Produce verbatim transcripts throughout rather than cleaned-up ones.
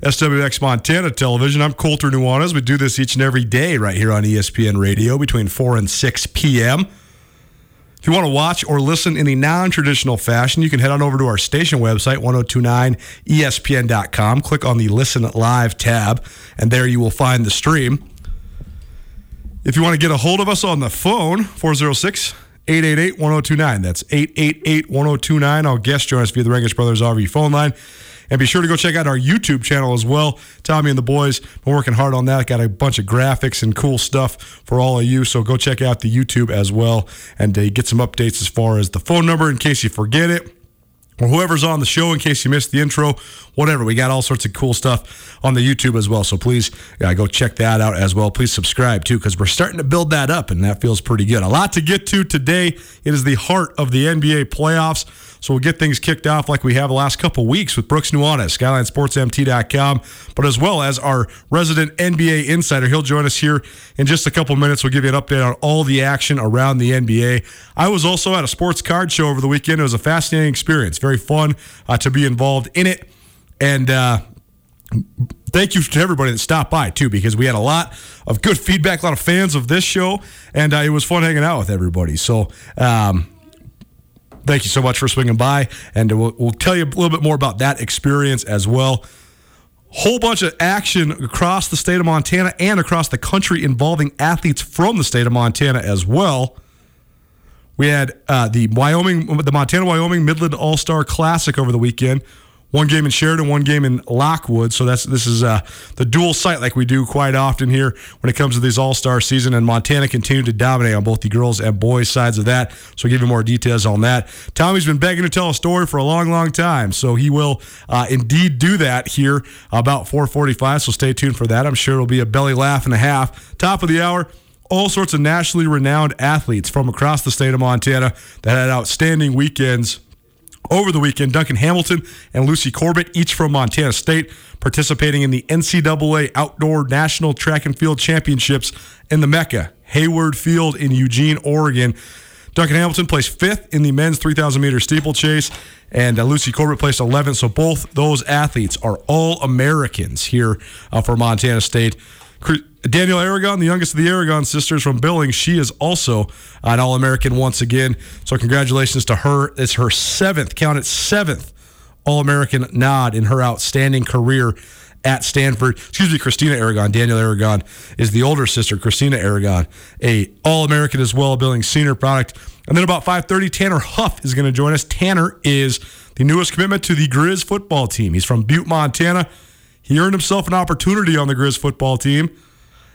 S W X Montana Television, I'm Colter Nuanez. We do this each and every day right here on E S P N Radio between four and six p.m. If you want to watch or listen in a non-traditional fashion, you can head on over to our station website, ten twenty-nine E S P N dot com. Click on the Listen Live tab, and there you will find the stream. If you want to get a hold of us on the phone, four oh six, eight eight eight, one oh two nine. That's eight eight eight, one oh two nine. Our guests join us via the Rangers Brothers R V phone line. And be sure to go check out our YouTube channel as well. Tommy and the boys have been working hard on that. Got a bunch of graphics and cool stuff for all of you. So go check out the YouTube as well and uh, get some updates as far as the phone number in case you forget it. Or whoever's on the show in case you missed the intro, whatever. We got all sorts of cool stuff on the YouTube as well. So please uh, go check that out as well. Please subscribe too, because we're starting to build that up, and that feels pretty good. A lot to get to today. It is the heart of the N B A playoffs. So we'll get things kicked off like we have the last couple weeks with Brooks Nuanez, Skyline Sports M T dot com, but as well as our resident N B A insider. He'll join us here in just a couple minutes. We'll give you an update on all the action around the N B A. I was also at a sports card show over the weekend. It was a fascinating experience, very fun uh, to be involved in it. And uh, thank you to everybody that stopped by, too, because we had a lot of good feedback, a lot of fans of this show, and uh, it was fun hanging out with everybody. So, um thank you so much for swinging by, and we'll, we'll tell you a little bit more about that experience as well. Whole bunch of action across the state of Montana and across the country involving athletes from the state of Montana as well. We had uh, the Wyoming, the Montana-Wyoming Midland All-Star Classic over the weekend. One game in Sheridan, one game in Lockwood. So that's this is uh, the dual site like we do quite often here when it comes to these All-Star season. And Montana continued to dominate on both the girls and boys sides of that. So we'll give you more details on that. Tommy's been begging to tell a story for a long, long time. So he will uh, indeed do that here about four forty-five. So stay tuned for that. I'm sure it'll be a belly laugh and a half. Top of the hour. All sorts of nationally renowned athletes from across the state of Montana that had outstanding weekends. Over the weekend, Duncan Hamilton and Lucy Corbett, each from Montana State, participating in the N C double A Outdoor National Track and Field Championships in the Mecca, Hayward Field in Eugene, Oregon. Duncan Hamilton placed fifth in the men's three thousand meter steeplechase, and uh, Lucy Corbett placed eleventh. So both those athletes are all Americans here uh, for Montana State. Daniel Aragon, the youngest of the Aragon sisters from Billings, she is also an All-American once again. So congratulations to her. It's her seventh, count it, seventh All-American nod in her outstanding career at Stanford. Excuse me, Christina Aragon. Daniel Aragon is the older sister. Christina Aragon, a All-American as well, Billings senior product. And then about five thirty, Tanner Huff is going to join us. Tanner is the newest commitment to the Grizz football team. He's from Butte, Montana. He earned himself an opportunity on the Grizz football team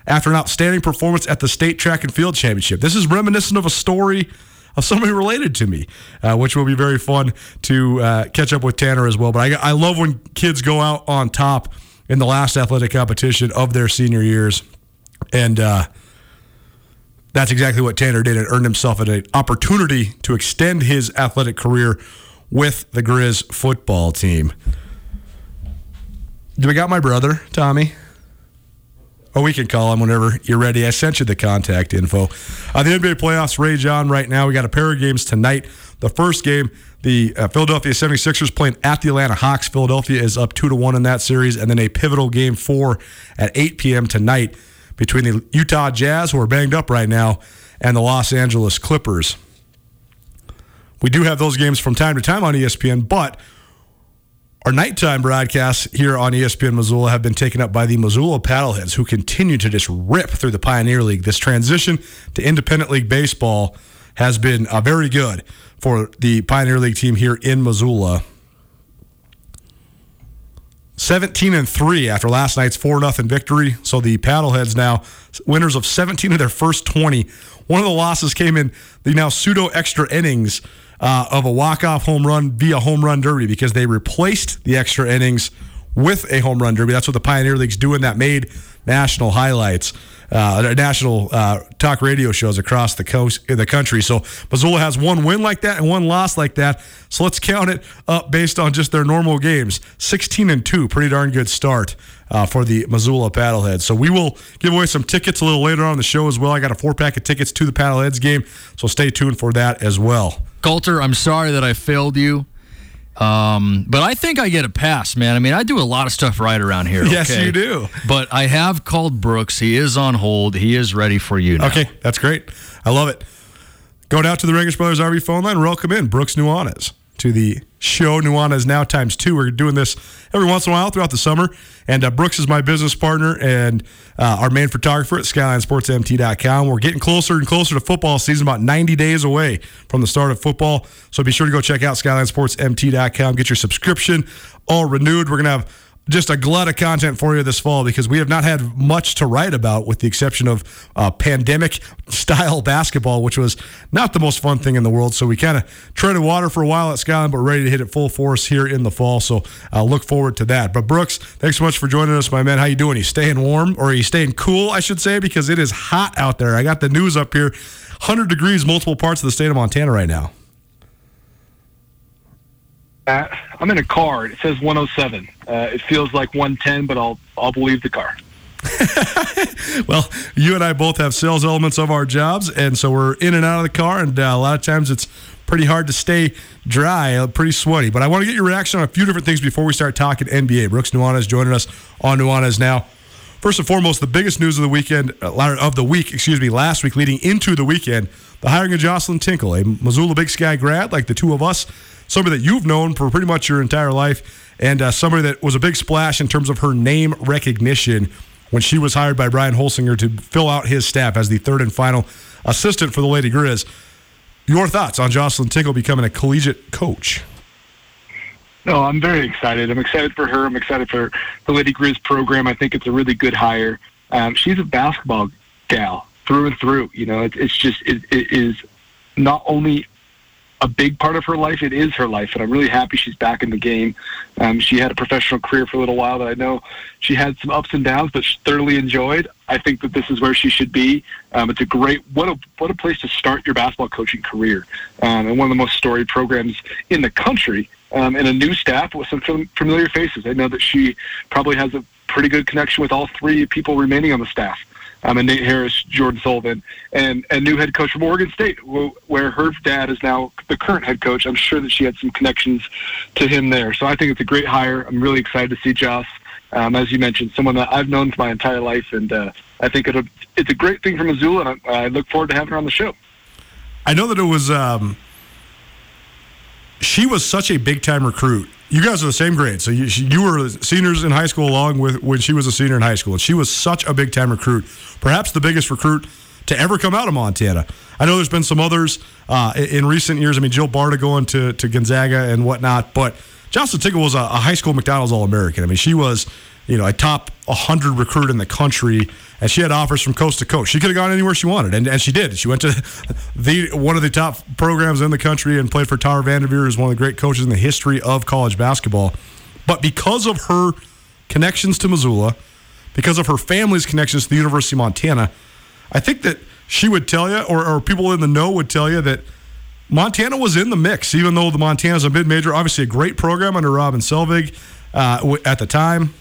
after an outstanding performance at the State Track and Field Championship. This is reminiscent of a story of somebody related to me, uh, which will be very fun to uh, catch up with Tanner as well. But I, I love when kids go out on top in the last athletic competition of their senior years. And uh, that's exactly what Tanner did. It earned himself an opportunity to extend his athletic career with the Grizz football team. Do we got my brother, Tommy? Or we can call him whenever you're ready. I sent you the contact info. Uh, the N B A playoffs rage on right now. We got a pair of games tonight. The first game, the uh, Philadelphia seventy-sixers playing at the Atlanta Hawks. Philadelphia is up two to one in that series. And then a pivotal game four at eight p.m. tonight between the Utah Jazz, who are banged up right now, and the Los Angeles Clippers. We do have those games from time to time on E S P N, but our nighttime broadcasts here on E S P N Missoula have been taken up by the Missoula Paddleheads, who continue to just rip through the Pioneer League. This transition to Independent League baseball has been uh, very good for the Pioneer League team here in Missoula. seventeen and three after last night's four nothing victory. So the Paddleheads now winners of seventeen of their first twenty. One of the losses came in the now pseudo extra innings Uh, of a walk-off home run via home run derby, because they replaced the extra innings with a home run derby. That's what the Pioneer League's doing. That made national highlights, uh, national uh, talk radio shows across the coast, in the country. So Missoula has one win like that and one loss like that. So let's count it up based on just their normal games. sixteen and two, pretty darn good start uh, for the Missoula Paddleheads. So we will give away some tickets a little later on in the show as well. I got a four-pack of tickets to the Paddleheads game, so stay tuned for that as well. Colter, I'm sorry that I failed you, um, but I think I get a pass, man. I mean, I do a lot of stuff right around here. Okay? Yes, you do. But I have called Brooks. He is on hold. He is ready for you now. Okay, that's great. I love it. Going out to the Rangers Brothers R V phone line, welcome in Brooks Nuanez to the show. Nuanez Now times two. We're doing this every once in a while throughout the summer. And uh, Brooks is my business partner and uh, our main photographer at Skyline Sports M T dot com. We're getting closer and closer to football season, about ninety days away from the start of football. So be sure to go check out Skyline Sports M T dot com. Get your subscription all renewed. We're going to have just a glut of content for you this fall, because we have not had much to write about with the exception of uh, pandemic-style basketball, which was not the most fun thing in the world. So we kind of treaded water for a while at Skyline, but ready to hit it full force here in the fall. So I uh, look forward to that. But, Brooks, thanks so much for joining us, my man. How you doing? You staying warm, or are you staying cool, I should say, because it is hot out there. I got the news up here. one hundred degrees multiple parts of the state of Montana right now. Uh, I'm in a car. It says one oh seven. Uh, it feels like one ten, but I'll I'll believe the car. Well, you and I both have sales elements of our jobs, and so we're in and out of the car, and uh, a lot of times it's pretty hard to stay dry, uh, pretty sweaty. But I want to get your reaction on a few different things before we start talking N B A. Brooks Nuanez joining us on Nuanez Now. First and foremost, the biggest news of the weekend, uh, of the week, excuse me, last week leading into the weekend, the hiring of Jocelyn Tinkle, a Missoula Big Sky grad like the two of us, somebody that you've known for pretty much your entire life, and uh, somebody that was a big splash in terms of her name recognition when she was hired by Brian Holsinger to fill out his staff as the third and final assistant for the Lady Grizz. Your thoughts on Jocelyn Tinkle becoming a collegiate coach? No, I'm very excited. I'm excited for her. I'm excited for the Lady Grizz program. I think it's a really good hire. Um, she's a basketball gal through and through. You know, it, it's just it, it is not only a big part of her life, it is her life, and I'm really happy she's back in the game. Um, she had a professional career for a little while that I know she had some ups and downs, but she thoroughly enjoyed. I think that this is where she should be. Um, it's a great, what a what a place to start your basketball coaching career, um, and one of the most storied programs in the country. Um, and a new staff with some familiar faces. I know that she probably has a pretty good connection with all three people remaining on the staff, um, and Nate Harris, Jordan Sullivan, and a new head coach from Oregon State, who, where her dad is now the current head coach. I'm sure that she had some connections to him there. So I think it's a great hire. I'm really excited to see Joss. Um, as you mentioned, someone that I've known for my entire life, and uh, I think it'll, it's a great thing for Missoula, and I, I look forward to having her on the show. I know that it was um – she was such a big-time recruit you guys are the same grade. So you, you were seniors in high school along with when she was a senior in high school. And she was such a big-time recruit, perhaps the biggest recruit to ever come out of Montana. I know there's been some others uh, in recent years. I mean, Jill Barta going to, to Gonzaga and whatnot. But Jocelyn Tinkle was a, a high school McDonald's All-American. I mean, she was, you know, a top one hundred recruit in the country, and she had offers from coast to coast. She could have gone anywhere she wanted, and, and she did. She went to the one of the top programs in the country and played for Tower Vanderveer, who's one of the great coaches in the history of college basketball. But because of her connections to Missoula, because of her family's connections to the University of Montana, I think that she would tell you, or, or people in the know would tell you, that Montana was in the mix, even though the Montana's a mid-major, obviously a great program under Robin Selvig uh, at the time.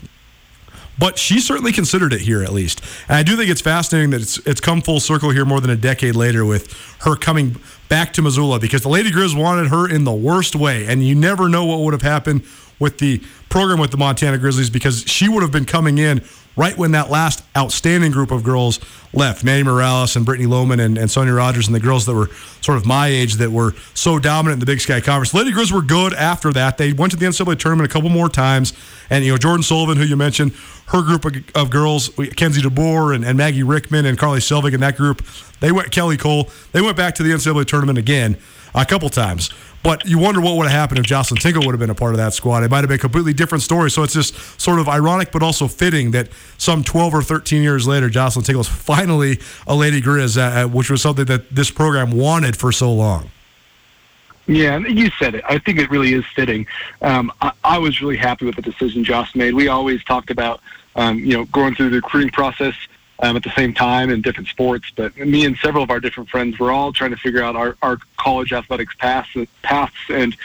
But she certainly considered it here, at least. And I do think it's fascinating that it's it's come full circle here more than a decade later with her coming back to Missoula, because the Lady Grizz wanted her in the worst way. And you never know what would have happened with the program with the Montana Grizzlies, because she would have been coming in right when that last outstanding group of girls left, Manny Morales and Brittany Lohman and, and Sonia Rogers and the girls that were sort of my age that were so dominant in the Big Sky Conference. Lady Grizz were good after that. They went to the N C double A tournament a couple more times. And, you know, Jordan Sullivan, who you mentioned, her group of, of girls, Kenzie DeBoer and, and Maggie Rickman and Carly Selvig and that group, they went, Kelly Cole, they went back to the N C double A tournament again a couple times. But you wonder what would have happened if Jocelyn Tinkle would have been a part of that squad. It might have been a completely different story. So it's just sort of ironic but also fitting that some twelve or thirteen years later, Jocelyn Tinkle is finally a Lady Grizz, uh, which was something that this program wanted for so long. Yeah, you said it. I think it really is fitting. Um, I, I was really happy with the decision Joss made. We always talked about um, you know, going through the recruiting process Um, at the same time in different sports, but me and several of our different friends were all trying to figure out our, our college athletics paths, paths, and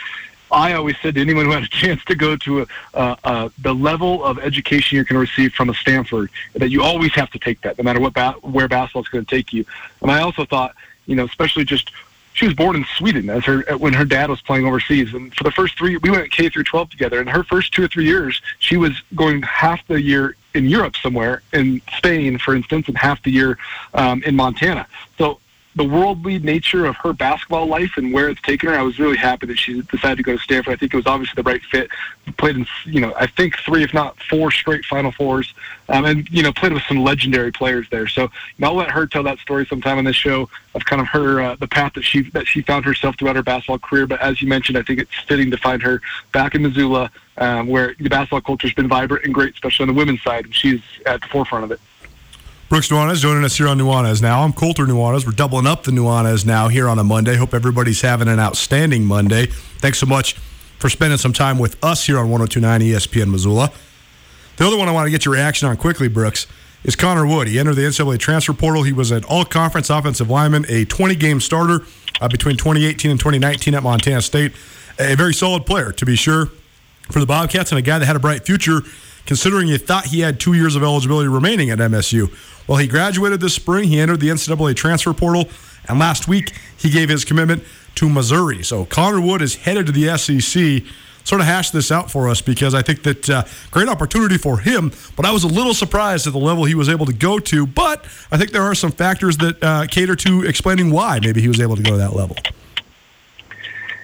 I always said to anyone who had a chance to go to a, uh, uh, the level of education you can receive from a Stanford, that you always have to take that, no matter what ba- where basketball is going to take you. And I also thought, you know, especially just she was born in Sweden as her when her dad was playing overseas, and for the first three, we went K through twelve together. And her first two or three years, she was going half the year in Europe somewhere, in Spain, for instance, and half the year um, in Montana. So the worldly nature of her basketball life and where it's taken her, I was really happy that she decided to go to Stanford. I think it was obviously the right fit. Played in, you know, I think three, if not four straight Final Fours, um, and, you know, played with some legendary players there. So, you know, I'll let her tell that story sometime on this show of kind of her, uh, the path that she, that she found herself throughout her basketball career. But as you mentioned, I think it's fitting to find her back in Missoula, um, where the basketball culture has been vibrant and great, especially on the women's side, and she's at the forefront of it. Brooks Nuanez joining us here on Nuanez Now. I'm Colter Nuanez. We're doubling up the Nuanez Now here on a Monday. Hope everybody's having an outstanding Monday. Thanks so much for spending some time with us here on one oh two point nine E S P N Missoula. The other one I want to get your reaction on quickly, Brooks, is Connor Wood. He entered the N C double A transfer portal. He was an all-conference offensive lineman, a twenty-game starter uh, between twenty eighteen and twenty nineteen at Montana State. A very solid player, to be sure, for the Bobcats, and a guy that had a bright future considering you thought he had two years of eligibility remaining at M S U. Well, he graduated this spring. He entered the N C double A transfer portal, and last week he gave his commitment to Missouri. So Connor Wood is headed to the S E C. Sort of hash this out for us, because I think that uh, great opportunity for him, but I was a little surprised at the level he was able to go to. But I think there are some factors that uh, cater to explaining why maybe he was able to go to that level.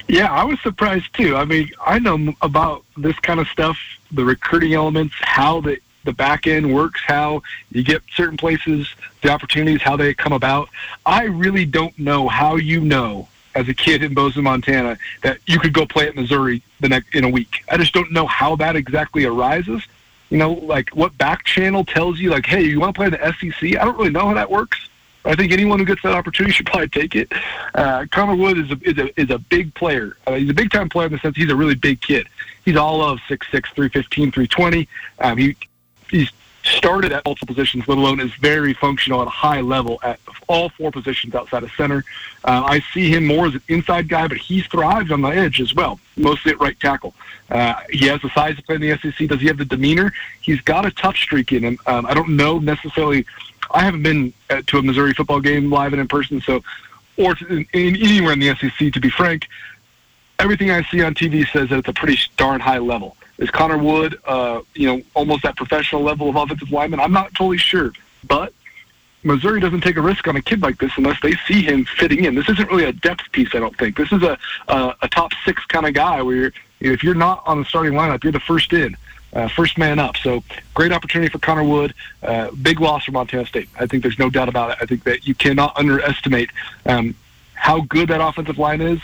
Yeah, I was surprised too. I mean, I know about this kind of stuff, the recruiting elements, how the, the back end works, how you get certain places, the opportunities, how they come about. I really don't know how you know as a kid in Bozeman, Montana, that you could go play at Missouri the next, in a week. I just don't know how that exactly arises. You know, like what back channel tells you, like, hey, you want to play in the S E C? I don't really know how that works. I think anyone who gets that opportunity should probably take it. Uh, Connor Wood is a, is a is a big player. Uh, he's a big-time player in the sense he's a really big kid. He's all of six six, three fifteen, three twenty. Um, he he's started at multiple positions, let alone is very functional at a high level at all four positions outside of center. Uh, I see him more as an inside guy, but he thrives on the edge as well, mostly at right tackle. Uh, he has the size to play in the S E C. Does he have the demeanor? He's got a tough streak in him. Um, I don't know necessarily – I haven't been to a Missouri football game live and in person, so or to, in, in, anywhere in the S E C, to be frank. Everything I see on T V says that it's a pretty darn high level. Is Connor Wood, uh, you know, almost that professional level of offensive lineman? I'm not totally sure, but Missouri doesn't take a risk on a kid like this unless they see him fitting in. This isn't really a depth piece, I don't think. This is a a, a top six kind of guy where you're if you're not on the starting lineup, you're the first in, uh, first man up. So great opportunity for Connor Wood. Uh, big loss for Montana State. I think there's no doubt about it. I think that you cannot underestimate um, how good that offensive line is.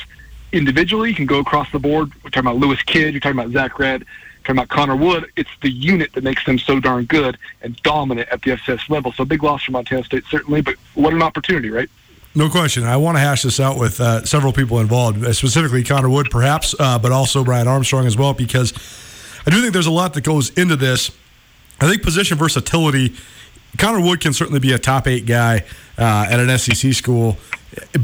Individually, you can go across the board. We're talking about Lewis Kidd. You're talking about Zach Redd. You're talking about Connor Wood. It's the unit that makes them so darn good and dominant at the F C S level. So big loss for Montana State, certainly, but what an opportunity, right? No question. I want to hash this out with uh, several people involved, specifically Connor Wood, perhaps, uh, but also Brian Armstrong as well, because I do think there's a lot that goes into this. I think position versatility, Connor Wood can certainly be a top eight guy uh, at an S E C school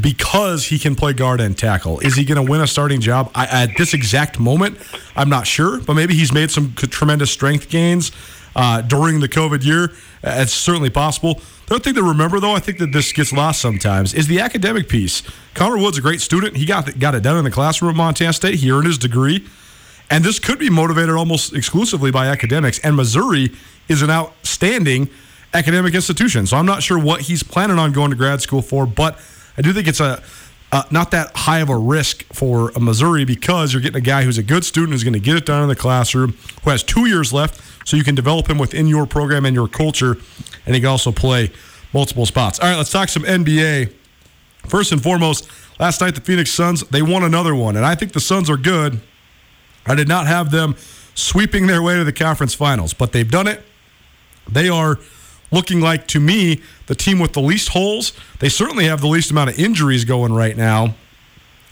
because he can play guard and tackle. Is he going to win a starting job I, at this exact moment? I'm not sure, but maybe he's made some tremendous strength gains uh, during the COVID year. Uh, it's certainly possible. The other thing to remember, though, I think that this gets lost sometimes, is the academic piece. Connor Wood's a great student. He got got it done in the classroom at Montana State. He earned his degree. And this could be motivated almost exclusively by academics. And Missouri is an outstanding academic institution. So I'm not sure what he's planning on going to grad school for, but I do think it's a uh, not that high of a risk for a Missouri, because you're getting a guy who's a good student, who's going to get it done in the classroom, who has two years left, so you can develop him within your program and your culture, and he can also play multiple spots. All right, let's talk some N B A. First and foremost, last night the Phoenix Suns, they won another one, and I think the Suns are good. I did not have them sweeping their way to the conference finals, but they've done it. They are looking like, to me, the team with the least holes. They certainly have the least amount of injuries going right now.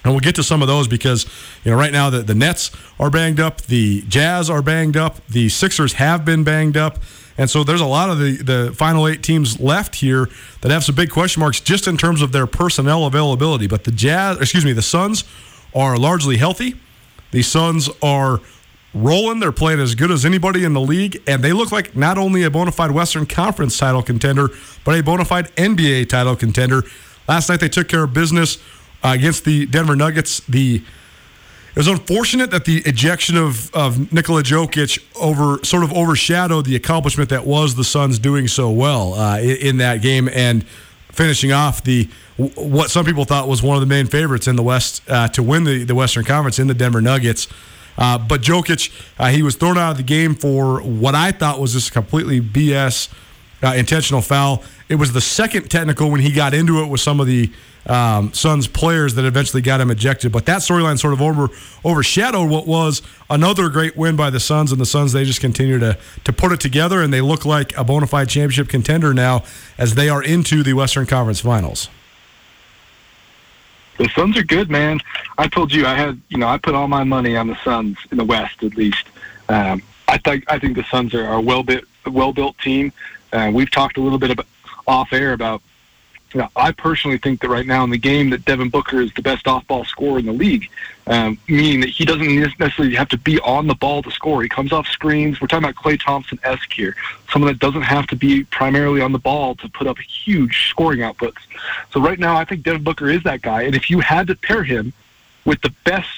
And we'll get to some of those because, you know, right now the, the Nets are banged up, the Jazz are banged up, the Sixers have been banged up. And so there's a lot of the, the final eight teams left here that have some big question marks just in terms of their personnel availability. But the Jazz, excuse me, the Suns are largely healthy. The Suns are rolling. They're playing as good as anybody in the league, and they look like not only a bona fide Western Conference title contender, but a bona fide N B A title contender. Last night they took care of business uh, against the Denver Nuggets. The it was unfortunate that the ejection of, of Nikola Jokic over sort of overshadowed the accomplishment that was the Suns doing so well uh, in, in that game and finishing off the what some people thought was one of the main favorites in the West uh, to win the, the Western Conference in the Denver Nuggets. Uh, but Jokic, uh, he was thrown out of the game for what I thought was just a completely B S uh, intentional foul. It was the second technical when he got into it with some of the um, Suns players that eventually got him ejected. But that storyline sort of over overshadowed what was another great win by the Suns, and the Suns, they just continue to, to put it together, and they look like a bona fide championship contender now as they are into the Western Conference Finals. The Suns are good, man. I told you I had, you know, I put all my money on the Suns in the West, at least. Um, I think I think the Suns are a well built, well built team. Uh, we've talked a little bit about, off air about, you know, I personally think that right now in the game that Devin Booker is the best off ball scorer in the league, um, meaning that he doesn't necessarily have to be on the ball to score. He comes off screens. We're talking about Klay Thompson-esque here, someone that doesn't have to be primarily on the ball to put up huge scoring outputs. So right now I think Devin Booker is that guy, and if you had to pair him with the best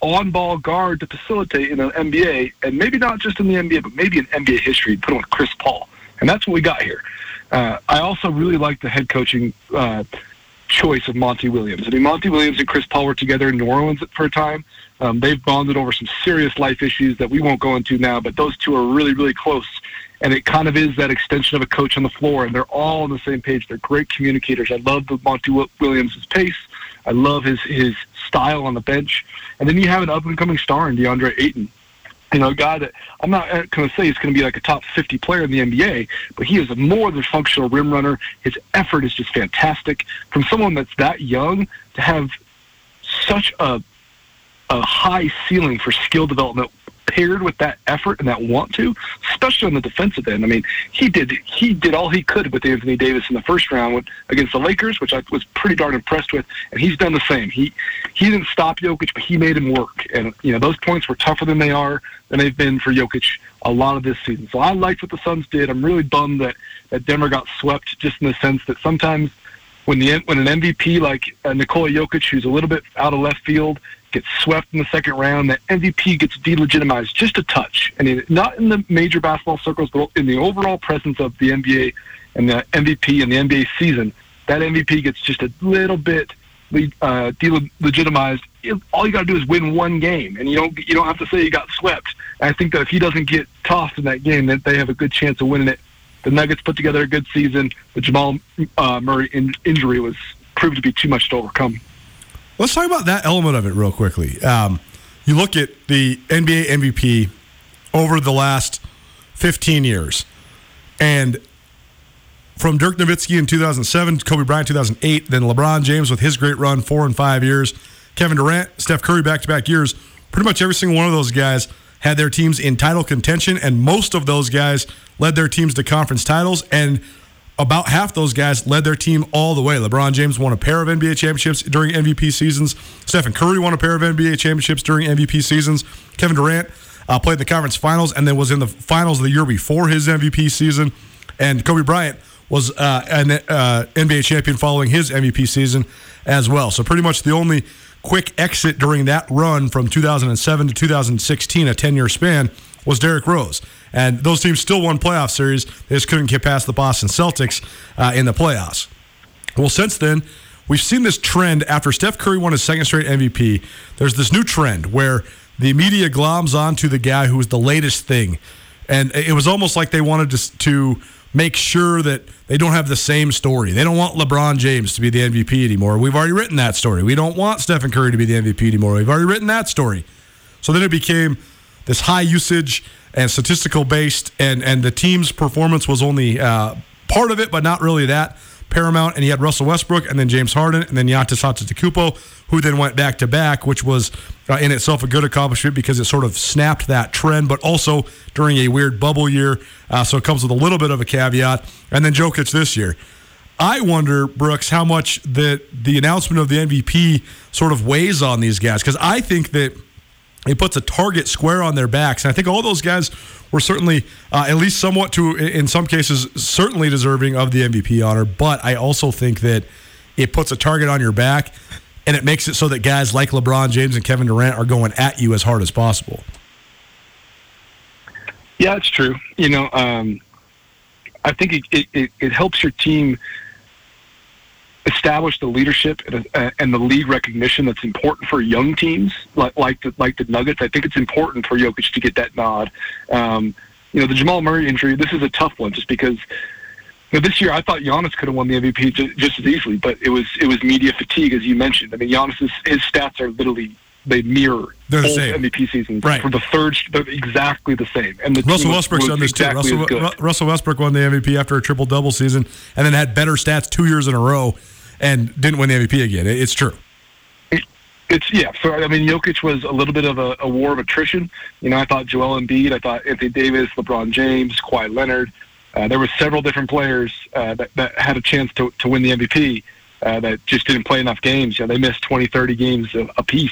on-ball guard to facilitate in the N B A, and maybe not just in the N B A, but maybe in N B A history, put him with Chris Paul. And that's what we got here. Uh, I also really like the head coaching uh, choice of Monty Williams. I mean, Monty Williams and Chris Paul were together in New Orleans for a time. Um, they've bonded over some serious life issues that we won't go into now, but those two are really, really close. And it kind of is that extension of a coach on the floor, and they're all on the same page. They're great communicators. I love the Monty Williams' pace. I love his, his style on the bench. And then you have an up-and-coming star in DeAndre Ayton. You know, a guy that I'm not going to say he's going to be like a top fifty player in the N B A, but he is a more than functional rim runner. His effort is just fantastic. From someone that's that young to have such a a high ceiling for skill development paired with that effort and that want to, especially on the defensive end. I mean, he did he did all he could with Anthony Davis in the first round against the Lakers, which I was pretty darn impressed with, and he's done the same. He he didn't stop Jokic, but he made him work. And, you know, those points were tougher than they are, than they've been for Jokic a lot of this season. So I liked what the Suns did. I'm really bummed that, that Denver got swept, just in the sense that sometimes when the when an M V P like uh, Nikola Jokic, who's a little bit out of left field, gets swept in the second round, that M V P gets delegitimized just a touch. I mean, not in the major basketball circles, but in the overall presence of the N B A and the M V P and the N B A season, that M V P gets just a little bit uh, delegitimized. All you got to do is win one game, and you don't you don't have to say you got swept. And I think that if he doesn't get tossed in that game, that they have a good chance of winning it. The Nuggets put together a good season. The Jamal uh, Murray in- injury was proved to be too much to overcome. Let's talk about that element of it real quickly. Um, you look at the N B A M V P over the last fifteen years, and from Dirk Nowitzki in two thousand seven, Kobe Bryant two thousand eight, then LeBron James with his great run, four and five years, Kevin Durant, Steph Curry back-to-back years, pretty much every single one of those guys had their teams in title contention, and most of those guys led their teams to conference titles, and about half those guys led their team all the way. LeBron James won a pair of N B A championships during M V P seasons. Stephen Curry won a pair of N B A championships during M V P seasons. Kevin Durant uh, played the conference finals and then was in the finals the year before his M V P season. And Kobe Bryant was uh, an uh, N B A champion following his M V P season as well. So pretty much the only quick exit during that run from two thousand seven to two thousand sixteen, a ten-year span, was Derrick Rose. And those teams still won playoff series. They just couldn't get past the Boston Celtics uh, in the playoffs. Well, since then, we've seen this trend. After Steph Curry won his second straight M V P, there's this new trend where the media gloms onto the guy who was the latest thing. And it was almost like they wanted to, to make sure that they don't have the same story. They don't want LeBron James to be the M V P anymore. We've already written that story. We don't want Stephen Curry to be the M V P anymore. We've already written that story. So then it became this high usage and statistical based, and, and the team's performance was only uh, part of it, but not really that paramount. And he had Russell Westbrook and then James Harden and then Giannis Antetokounmpo, who then went back to back, which was uh, in itself a good accomplishment because it sort of snapped that trend, but also during a weird bubble year. Uh, so it comes with a little bit of a caveat. And then Jokic this year. I wonder, Brooks, how much that the announcement of the M V P sort of weighs on these guys, because I think that it puts a target square on their backs. And I think all those guys were certainly, uh, at least somewhat to, in some cases, certainly deserving of the M V P honor. But I also think that it puts a target on your back, and it makes it so that guys like LeBron James and Kevin Durant are going at you as hard as possible. Yeah, it's true. You know, um, I think it, it, it helps your team establish the leadership and the league recognition that's important for young teams like like the, like the Nuggets. I think it's important for Jokic to get that nod. Um, you know, the Jamal Murray injury, this is a tough one just because you know, this year I thought Giannis could have won the M V P just, just as easily, but it was it was media fatigue, as you mentioned. I mean, Giannis's his stats are literally, they mirror the old same M V P seasons. Right. For the third, they're exactly the same. And the Russell Westbrook's done this exactly too. Russell, Russell Westbrook won the M V P after a triple-double season and then had better stats two years in a row and didn't win the M V P again. It's true. It, it's yeah. So I mean, Jokic was a little bit of a, a war of attrition. You know, I thought Joel Embiid, I thought Anthony Davis, LeBron James, Kawhi Leonard. Uh, there were several different players uh, that, that had a chance to, to win the M V P uh, that just didn't play enough games. You know, they missed twenty, thirty games a, a piece.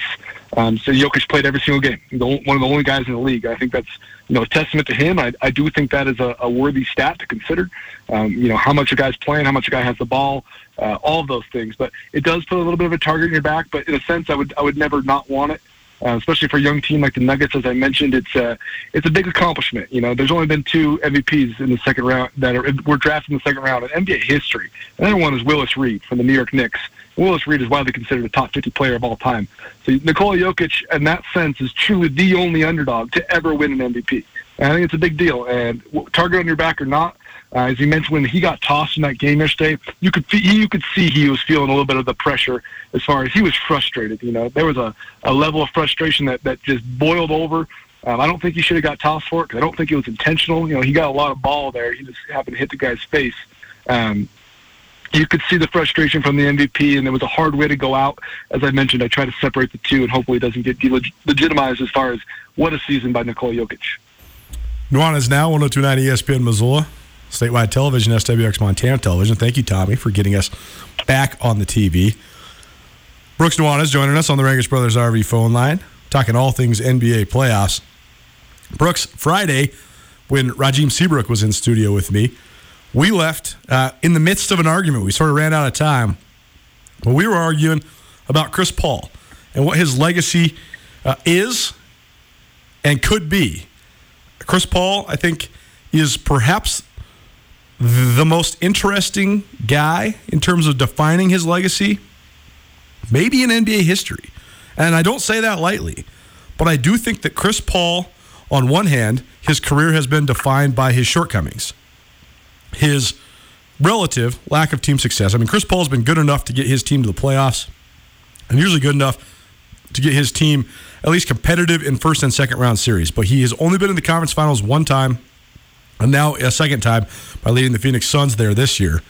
Um, so Jokic played every single game. The, one of the only guys in the league. I think that's you know a testament to him. I, I do think that is a, a worthy stat to consider. Um, you know how much a guy's playing, how much a guy has the ball, uh, all of those things. But it does put a little bit of a target in your back. But in a sense, I would I would never not want it, uh, especially for a young team like the Nuggets. As I mentioned, it's a it's a big accomplishment. You know, there's only been two M V Ps in the second round that are, were drafted in the second round in N B A history. Another one is Willis Reed from the New York Knicks. Willis Reed is widely considered a top fifty player of all time. So Nikola Jokic, in that sense, is truly the only underdog to ever win an M V P. And I think it's a big deal. And target on your back or not, uh, as you mentioned, when he got tossed in that game yesterday, you could you could see he was feeling a little bit of the pressure as far as he was frustrated. You know, there was a, a level of frustration that, that just boiled over. Um, I don't think he should have got tossed for it because I don't think it was intentional. You know, he got a lot of ball there. He just happened to hit the guy's face. Um You could see the frustration from the M V P, and it was a hard way to go out. As I mentioned, I try to separate the two, and hopefully it doesn't get delegitimized as far as what a season by Nikola Jokic. Nuanez Now, one oh two point nine E S P N Missoula, statewide television, S W X Montana Television. Thank you, Tommy, for getting us back on the T V. Brooks Nuanez joining us on the Rangers Brothers R V phone line, talking all things N B A playoffs. Brooks, Friday, when Raheem Seabrook was in studio with me, we left uh, in the midst of an argument. We sort of ran out of time. But we were arguing about Chris Paul and what his legacy uh, is and could be. Chris Paul, I think, is perhaps the most interesting guy in terms of defining his legacy maybe in N B A history. And I don't say that lightly, but I do think that Chris Paul, on one hand, his career has been defined by his shortcomings, his relative lack of team success. I mean, Chris Paul's been good enough to get his team to the playoffs and usually good enough to get his team at least competitive in first and second round series. But he has only been in the conference finals one time, and now a second time by leading the Phoenix Suns there this year.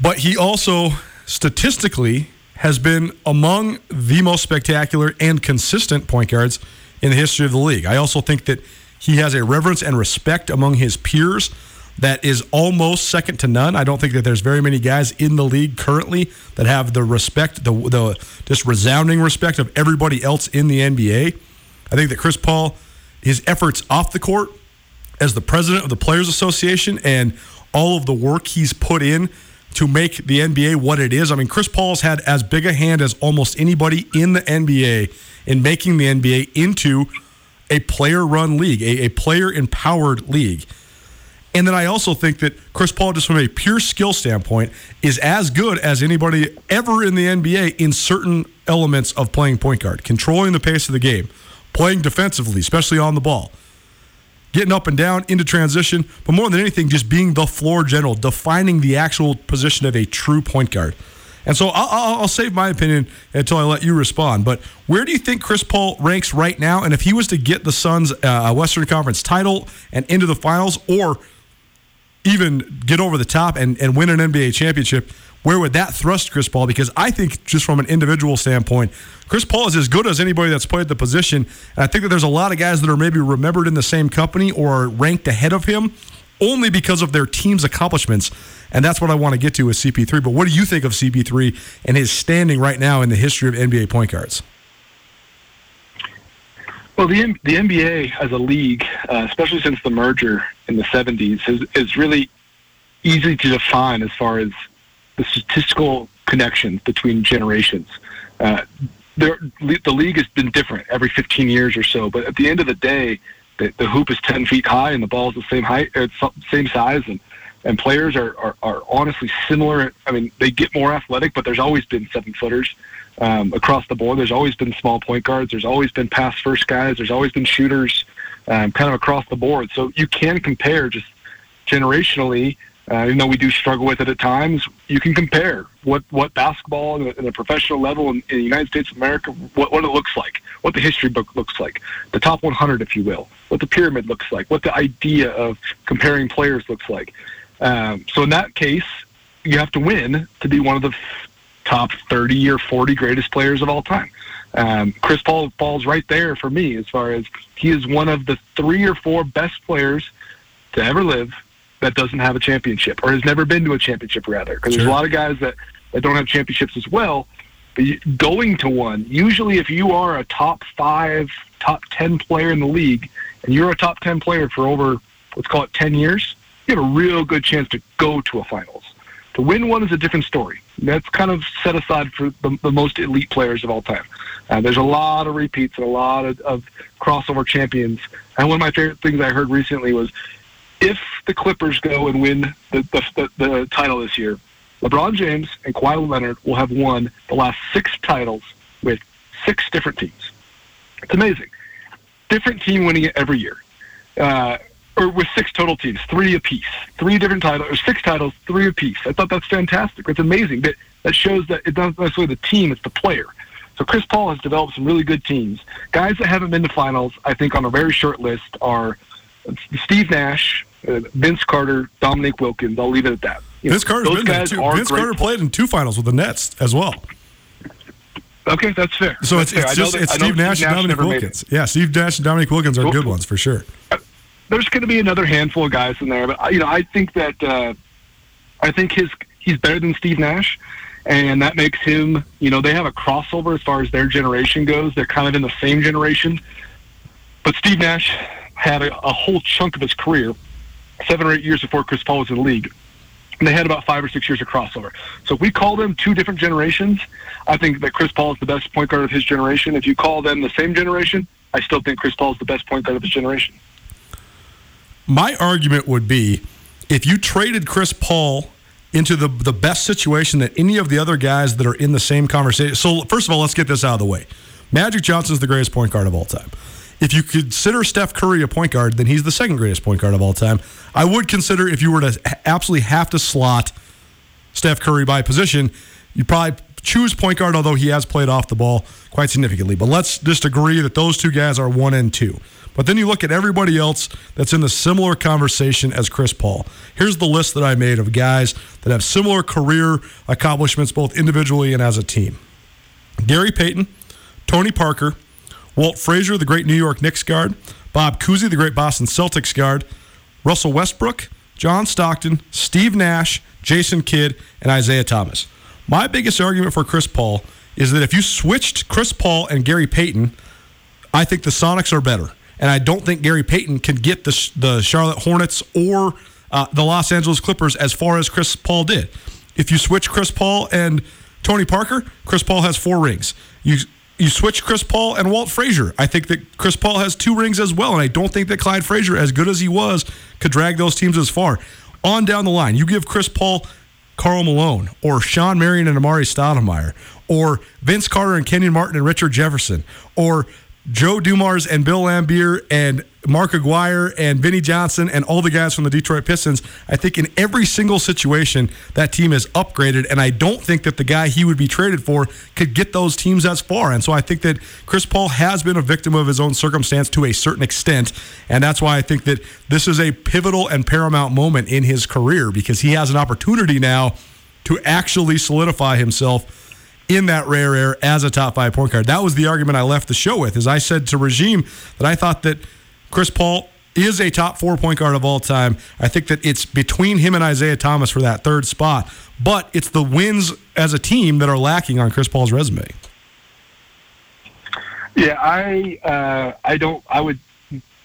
But he also statistically has been among the most spectacular and consistent point guards in the history of the league. I also think that he has a reverence and respect among his peers that is almost second to none. I don't think that there's very many guys in the league currently that have the respect, the, the just resounding respect of everybody else in the N B A. I think that Chris Paul, his efforts off the court as the president of the Players Association and all of the work he's put in to make the N B A what it is. I mean, Chris Paul's had as big a hand as almost anybody in the N B A in making the N B A into a player-run league, a, a player-empowered league. And then I also think that Chris Paul, just from a pure skill standpoint, is as good as anybody ever in the N B A in certain elements of playing point guard, controlling the pace of the game, playing defensively, especially on the ball, getting up and down into transition, but more than anything, just being the floor general, defining the actual position of a true point guard. And so I'll, I'll save my opinion until I let you respond. But where do you think Chris Paul ranks right now? And if he was to get the Suns uh, Western Conference title and into the finals, or even get over the top and, and win an N B A championship, where would that thrust Chris Paul? Because I think just from an individual standpoint, Chris Paul is as good as anybody that's played the position. And I think that there's a lot of guys that are maybe remembered in the same company or ranked ahead of him only because of their team's accomplishments. And that's what I want to get to with C P three. But what do you think of C P three and his standing right now in the history of N B A point guards? Well, the the N B A as a league, uh, especially since the merger in the seventies, is, is really easy to define as far as the statistical connections between generations. Uh, there, the league has been different every fifteen years or so, but at the end of the day, the, the hoop is ten feet high and the ball is the same height, or same size, and, and players are, are, are honestly similar. I mean, they get more athletic, but there's always been seven-footers. Um, across the board, there's always been small point guards. There's always been pass-first guys. There's always been shooters, um, kind of across the board. So you can compare just generationally, uh, even though we do struggle with it at times, you can compare what, what basketball in a, in a professional level in, in the United States of America, what, what it looks like, what the history book looks like, the top one hundred, if you will, what the pyramid looks like, what the idea of comparing players looks like. Um, so in that case, you have to win to be one of the top thirty or forty greatest players of all time. Um, Chris Paul falls right there for me as far as he is one of the three or four best players to ever live that doesn't have a championship, or has never been to a championship, rather, because sure. There's a lot of guys that, that don't have championships as well. But going to one, usually if you are a top five, top ten player in the league, and you're a top ten player for over, let's call it ten years, you have a real good chance to go to a finals. To win one is a different story. That's kind of set aside for the, the most elite players of all time. Uh, there's a lot of repeats and a lot of, of crossover champions. And one of my favorite things I heard recently was, if the Clippers go and win the, the, the, the title this year, LeBron James and Kawhi Leonard will have won the last six titles with six different teams. It's amazing. Different team winning it every year. Uh, Or with six total teams, three apiece, three different titles, or six titles, three apiece. I thought that's fantastic. It's amazing. That that shows that it's not necessarily the team, it's the player. So Chris Paul has developed some really good teams. Guys that haven't been to finals, I think, on a very short list are Steve Nash, Vince Carter, Dominique Wilkins. I'll leave it at that. You Vince know, Carter's been there too. Vince Carter played in two finals with the Nets as well. Okay, that's fair. So that's it's, fair. it's just that, it's Steve Nash, Steve Nash and Dominique Wilkins. Yeah, Steve Nash and Dominique Wilkins are well, good ones for sure. I, There's going to be another handful of guys in there, but you know, I think that uh, I think his he's better than Steve Nash, and that makes him. You know, they have a crossover as far as their generation goes. They're kind of in the same generation, but Steve Nash had a, a whole chunk of his career, seven or eight years before Chris Paul was in the league, and they had about five or six years of crossover. So if we call them two different generations, I think that Chris Paul is the best point guard of his generation. If you call them the same generation, I still think Chris Paul is the best point guard of his generation. My argument would be, if you traded Chris Paul into the, the best situation that any of the other guys that are in the same conversation. So, first of all, let's get this out of the way. Magic Johnson's the greatest point guard of all time. If you consider Steph Curry a point guard, then he's the second greatest point guard of all time. I would consider if you were to absolutely have to slot Steph Curry by position, you probably choose point guard, although he has played off the ball quite significantly. But let's just agree that those two guys are one and two. But then you look at everybody else that's in the similar conversation as Chris Paul. Here's the list that I made of guys that have similar career accomplishments, both individually and as a team. Gary Payton, Tony Parker, Walt Frazier, the great New York Knicks guard, Bob Cousy, the great Boston Celtics guard, Russell Westbrook, John Stockton, Steve Nash, Jason Kidd, and Isaiah Thomas. My biggest argument for Chris Paul is that if you switched Chris Paul and Gary Payton, I think the Sonics are better. And I don't think Gary Payton can get the the Charlotte Hornets or uh, the Los Angeles Clippers as far as Chris Paul did. If you switch Chris Paul and Tony Parker, Chris Paul has four rings. You you switch Chris Paul and Walt Frazier, I think that Chris Paul has two rings as well. And I don't think that Clyde Frazier, as good as he was, could drag those teams as far. On down the line, you give Chris Paul Karl Malone or Sean Marion and Amari Stoudemire or Vince Carter and Kenyon Martin and Richard Jefferson or Joe Dumars and Bill Laimbeer and Mark Aguirre and Vinny Johnson and all the guys from the Detroit Pistons, I think in every single situation that team is upgraded, and I don't think that the guy he would be traded for could get those teams as far. And so I think that Chris Paul has been a victim of his own circumstance to a certain extent, and that's why I think that this is a pivotal and paramount moment in his career because he has an opportunity now to actually solidify himself in that rare air as a top five point guard. That was the argument I left the show with, is I said to Regime that I thought that Chris Paul is a top four point guard of all time. I think that it's between him and Isaiah Thomas for that third spot, but it's the wins as a team that are lacking on Chris Paul's resume. Yeah, I uh, I don't I would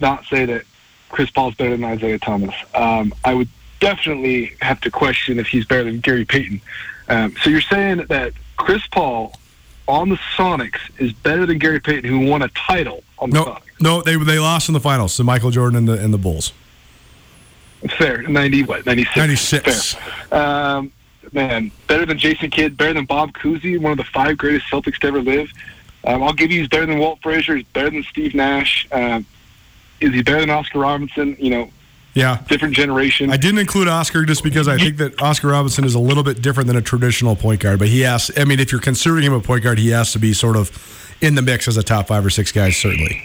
not say that Chris Paul's better than Isaiah Thomas. Um, I would definitely have to question if he's better than Gary Payton. Um, so you're saying that Chris Paul on the Sonics is better than Gary Payton, who won a title on the no, Sonics. No, they they lost in the finals to Michael Jordan and the and the Bulls. Fair, ninety what? Ninety-six. Ninety-six. Fair. Um, man, better than Jason Kidd, better than Bob Cousy, one of the five greatest Celtics to ever live. Um, I'll give you he's better than Walt Frazier. He's better than Steve Nash. Um, is he better than Oscar Robertson? You know. Yeah. Different generation. I didn't include Oscar just because I think that Oscar Robertson is a little bit different than a traditional point guard. But he has, I mean, if you're considering him a point guard, he has to be sort of in the mix as a top five or six guy, certainly.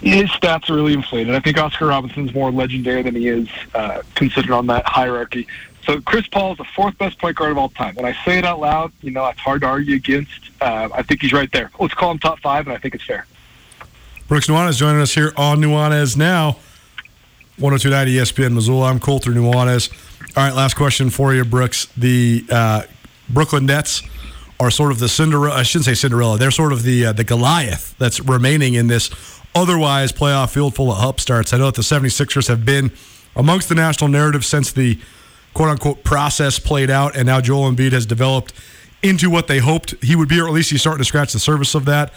His stats are really inflated. I think Oscar Robertson's more legendary than he is uh, considered on that hierarchy. So Chris Paul is the fourth best point guard of all time. When I say it out loud, you know, it's hard to argue against. Uh, I think he's right there. Let's call him top five, and I think it's fair. Brooks Nuanez joining us here on Nuanez Now. one oh two point nine E S P N Missoula. I'm Colter Nuanez. All right, last question for you, Brooks. The uh, Brooklyn Nets are sort of the Cinderella. I shouldn't say Cinderella. They're sort of the uh, the Goliath that's remaining in this otherwise playoff field full of upstarts. I know that the seventy-sixers have been amongst the national narrative since the quote-unquote process played out, and now Joel Embiid has developed into what they hoped he would be, or at least he's starting to scratch the surface of that.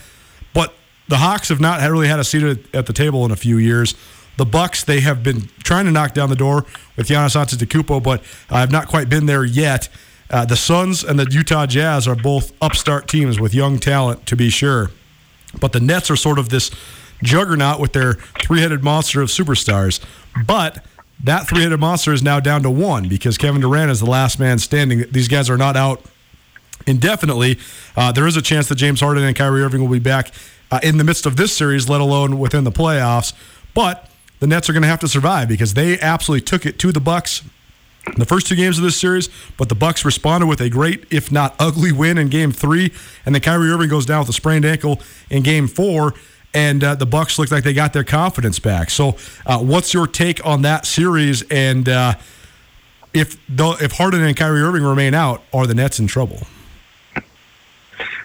But the Hawks have not really had a seat at the table in a few years. The Bucks, they have been trying to knock down the door with Giannis Antetokounmpo, but I have not quite been there yet. Uh, the Suns and the Utah Jazz are both upstart teams with young talent, to be sure. But the Nets are sort of this juggernaut with their three-headed monster of superstars. But that three-headed monster is now down to one because Kevin Durant is the last man standing. These guys are not out indefinitely. Uh, there is a chance that James Harden and Kyrie Irving will be back uh, in the midst of this series, let alone within the playoffs. But the Nets are going to have to survive because they absolutely took it to the Bucks in the first two games of this series, but the Bucks responded with a great, if not ugly, win in Game three, and then Kyrie Irving goes down with a sprained ankle in Game four, and uh, the Bucks looked like they got their confidence back. So uh, what's your take on that series? And uh, if, the, if Harden and Kyrie Irving remain out, are the Nets in trouble?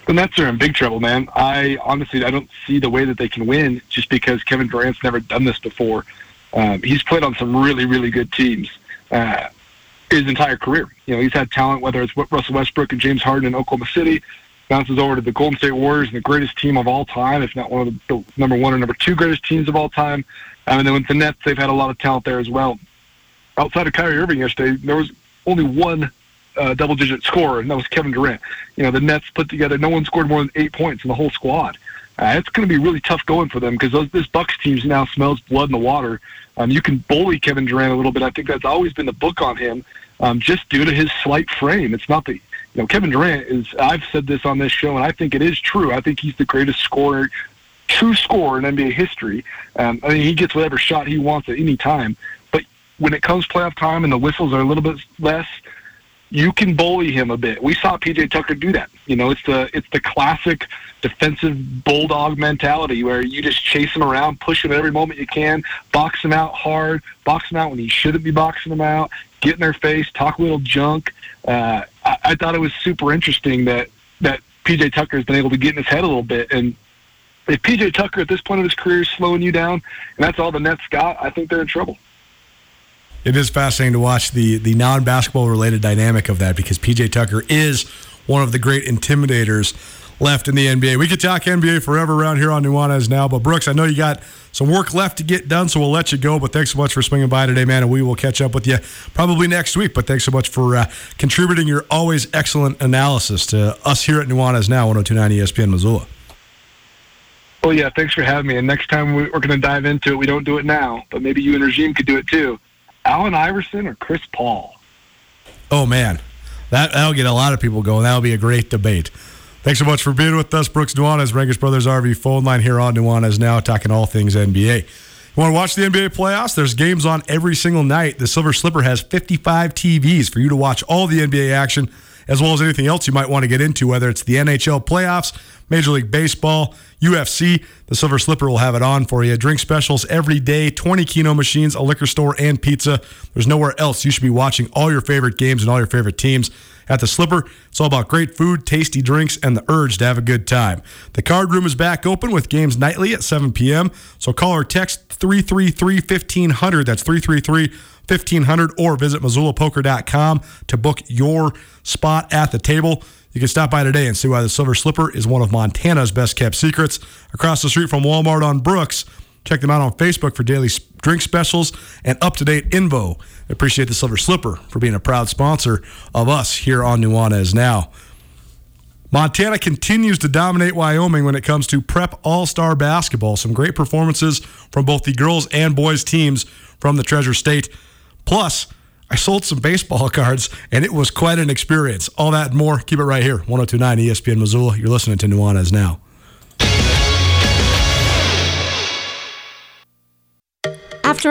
The Nets are in big trouble, man. I honestly, I don't see the way that they can win just because Kevin Durant's never done this before. Um, he's played on some really, really good teams uh, his entire career. You know, he's had talent, whether it's Russell Westbrook and James Harden in Oklahoma City, bounces over to the Golden State Warriors and the greatest team of all time, if not one of the, the number one or number two greatest teams of all time. Um, and then with the Nets, they've had a lot of talent there as well. Outside of Kyrie Irving yesterday, there was only one uh, double-digit scorer, and that was Kevin Durant. You know, the Nets put together, no one scored more than eight points in the whole squad. Uh, it's going to be really tough going for them because this Bucks team now smells blood in the water. Um, you can bully Kevin Durant a little bit. I think that's always been the book on him, um, just due to his slight frame. It's not the, you know, Kevin Durant is, I've said this on this show, and I think it is true. I think he's the greatest scorer, true scorer in N B A history. Um, I mean, he gets whatever shot he wants at any time. But when it comes playoff time and the whistles are a little bit less, you can bully him a bit. We saw P J Tucker do that. You know, it's the it's the classic defensive bulldog mentality where you just chase him around, push him every moment you can, box him out hard, box him out when he shouldn't be boxing him out, get in their face, talk a little junk. Uh, I, I thought it was super interesting that, that P J Tucker's been able to get in his head a little bit. And if P J Tucker at this point of his career is slowing you down, and that's all the Nets got, I think they're in trouble. It is fascinating to watch the the non-basketball related dynamic of that because P J Tucker is one of the great intimidators left in the N B A. We could talk N B A forever around here on Nuanez Now, but Brooks, I know you got some work left to get done, so we'll let you go, but thanks so much for swinging by today, man, and we will catch up with you probably next week, but thanks so much for uh, contributing your always excellent analysis to us here at Nuanez Now, one oh two point nine E S P N Missoula. Well, yeah, thanks for having me, and next time we're going to dive into it. We don't do it now, but maybe you and Regime could do it too. Allen Iverson or Chris Paul? Oh, man. That, that'll get a lot of people going. That'll be a great debate. Thanks so much for being with us. Brooks Nuanez, Rangers Brothers R V phone line here on Nuanez Now, talking all things N B A. You want to watch the N B A playoffs? There's games on every single night. The Silver Slipper has fifty-five T Vs for you to watch all the N B A action, as well as anything else you might want to get into, whether it's the N H L playoffs, Major League Baseball, U F C. The Silver Slipper will have it on for you. Drink specials every day, twenty Keno machines, a liquor store, and pizza. There's nowhere else you should be watching all your favorite games and all your favorite teams. At the Slipper, it's all about great food, tasty drinks, and the urge to have a good time. The card room is back open with games nightly at seven p.m., so call or text three three three, fifteen hundred. That's three three three, fifteen hundred, or visit Missoula Poker dot com to book your spot at the table. You can stop by today and see why the Silver Slipper is one of Montana's best-kept secrets. Across the street from Walmart on Brooks, check them out on Facebook for daily drink specials and up-to-date info. I appreciate the Silver Slipper for being a proud sponsor of us here on Nuanez Now. Montana continues to dominate Wyoming when it comes to prep all-star basketball. Some great performances from both the girls and boys teams from the Treasure State. Plus, I sold some baseball cards, and it was quite an experience. All that and more. Keep it right here. one oh two point nine E S P N Missoula. You're listening to Nuanez Now. After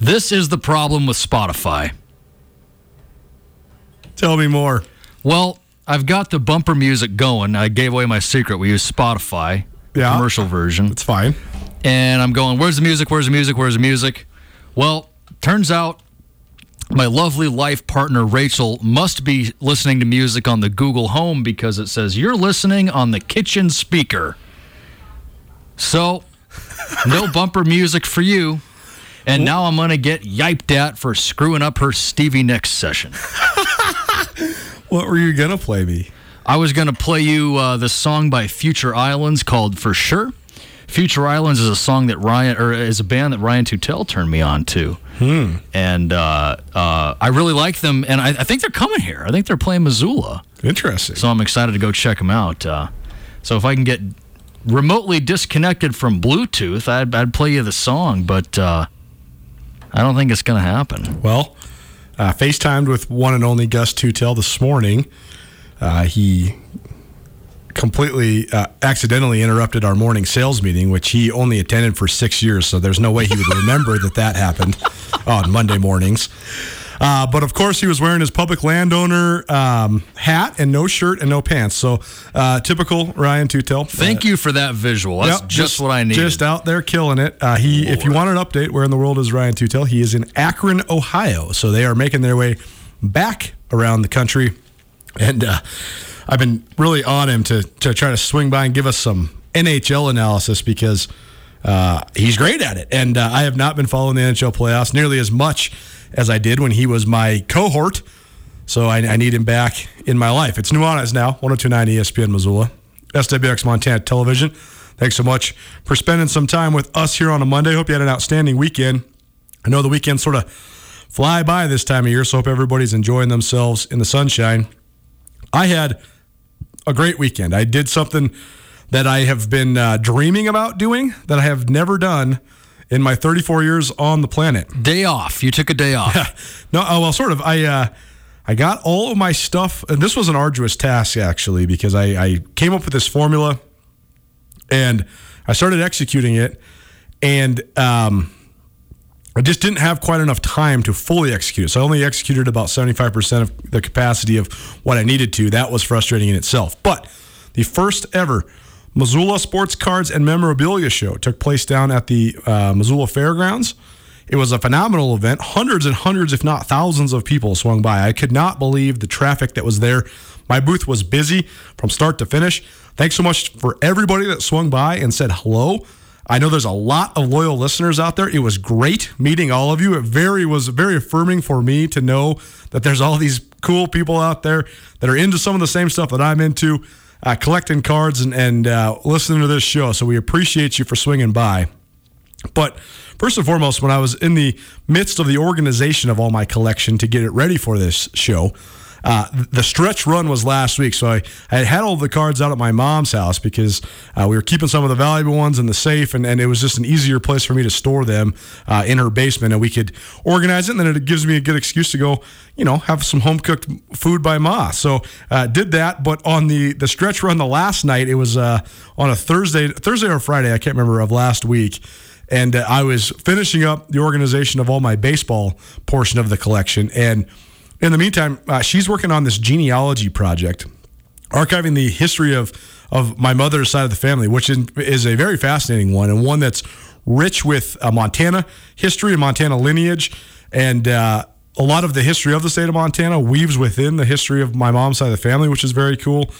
This is the problem with Spotify. Tell me more. Well, I've got the bumper music going. I gave away my secret. We use Spotify, yeah, commercial version. It's fine. And I'm going, where's the music, where's the music, where's the music? Well, turns out my lovely life partner, Rachel, must be listening to music on the Google Home because it says, you're listening on the kitchen speaker. So, no bumper music for you. And now I'm going to get yiped at for screwing up her Stevie Nicks session. What were you going to play me? I was going to play you uh, this song by Future Islands called For Sure. Future Islands is a song that Ryan, or is a band that Ryan Toutelle turned me on to. Hmm. And uh, uh, I really like them, and I, I think they're coming here. I think they're playing Missoula. Interesting. So I'm excited to go check them out. Uh, so if I can get remotely disconnected from Bluetooth, I'd, I'd play you the song, but uh, I don't think it's going to happen. Well, Uh, FaceTimed with one and only Gus Toutelle this morning. Uh, he completely uh, accidentally interrupted our morning sales meeting, which he only attended for six years, so there's no way he would remember that that happened on Monday mornings. Uh, but, of course, he was wearing his public landowner um, hat and no shirt and no pants. So, uh, typical Ryan Toutelle. Thank uh, you for that visual. That's yep, just, just what I needed. Just out there killing it. Uh, he, Lord. If you want an update, where in the world is Ryan Toutelle? He is in Akron, Ohio. So, they are making their way back around the country. And uh, I've been really on him to, to try to swing by and give us some N H L analysis because uh, he's great at it. And uh, I have not been following the N H L playoffs nearly as much as I did when he was my cohort. So I, I need him back in my life. It's Nuanez Now, one oh two point nine E S P N Missoula, S W X Montana Television. Thanks so much for spending some time with us here on a Monday. Hope you had an outstanding weekend. I know the weekends sort of fly by this time of year, so hope everybody's enjoying themselves in the sunshine. I had a great weekend. I did something that I have been uh, dreaming about doing that I have never done in my thirty-four years on the planet. Day off. You took a day off. Yeah. No, oh, well, sort of. I... Uh, I got all of my stuff, and this was an arduous task, actually, because I, I came up with this formula, and I started executing it, and um, I just didn't have quite enough time to fully execute it. So I only executed about seventy-five percent of the capacity of what I needed to. That was frustrating in itself. But the first ever Missoula Sports Cards and Memorabilia Show took place down at the uh, Missoula Fairgrounds. It was a phenomenal event. Hundreds and hundreds, if not thousands, of people swung by. I could not believe the traffic that was there. My booth was busy from start to finish. Thanks so much for everybody that swung by and said hello. I know there's a lot of loyal listeners out there. It was great meeting all of you. It very was very affirming for me to know that there's all these cool people out there that are into some of the same stuff that I'm into, uh, collecting cards and, and uh, listening to this show. So we appreciate you for swinging by. But first and foremost, when I was in the midst of the organization of all my collection to get it ready for this show, uh, the stretch run was last week. So I, I had all the cards out at my mom's house because uh, we were keeping some of the valuable ones in the safe, and, and it was just an easier place for me to store them uh, in her basement, and we could organize it, and then it gives me a good excuse to go, you know, have some home-cooked food by Ma. So uh, did that, but on the, the stretch run the last night, it was uh, on a Thursday, Thursday or Friday, I can't remember, of last week. And uh, I was finishing up the organization of all my baseball portion of the collection. And in the meantime, uh, she's working on this genealogy project, archiving the history of, of my mother's side of the family, which is, is a very fascinating one, and one that's rich with uh, Montana history and Montana lineage. And uh, a lot of the history of the state of Montana weaves within the history of my mom's side of the family, which is very cool.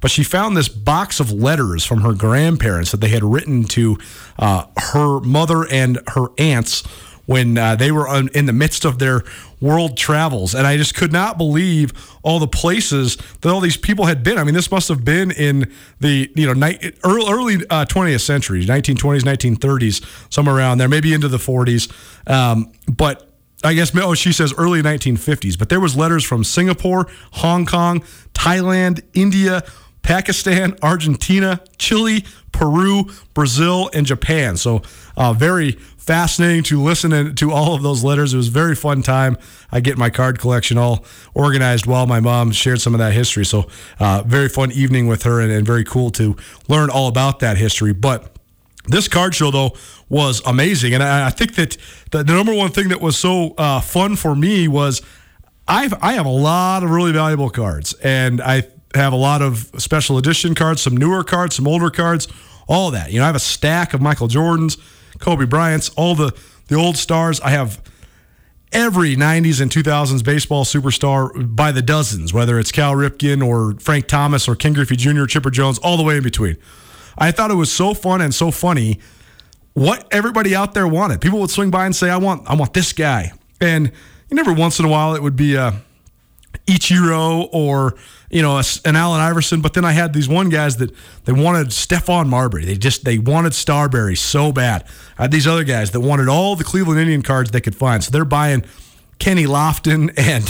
But she found this box of letters from her grandparents that they had written to uh, her mother and her aunts when uh, they were on, in the midst of their world travels. And I just could not believe all the places that all these people had been. I mean, this must have been in the you know ni- early uh, twentieth century, nineteen twenties, nineteen thirties, somewhere around there, maybe into the forties. Um, but... I guess, oh, she says early nineteen fifties, but there was letters from Singapore, Hong Kong, Thailand, India, Pakistan, Argentina, Chile, Peru, Brazil, and Japan. So uh, very fascinating to listen to all of those letters. It was a very fun time. I get my card collection all organized while my mom shared some of that history. So uh, very fun evening with her, and, and very cool to learn all about that history. But this card show, though, was amazing, and I, I think that the, the number one thing that was so uh, fun for me was I've, I have a lot of really valuable cards, and I have a lot of special edition cards, some newer cards, some older cards, all that. You know, I have a stack of Michael Jordan's, Kobe Bryant's, all the, the old stars. I have every nineties and two thousands baseball superstar by the dozens, whether it's Cal Ripken or Frank Thomas or Ken Griffey Junior, Chipper Jones, all the way in between. I thought it was so fun and so funny what everybody out there wanted. People would swing by and say, I want I want this guy. And every once in a while it would be a Ichiro or you know an Allen Iverson. But then I had these one guys that they wanted Stephon Marbury. They just they wanted Starberry so bad. I had these other guys that wanted all the Cleveland Indian cards they could find. So they're buying Kenny Lofton and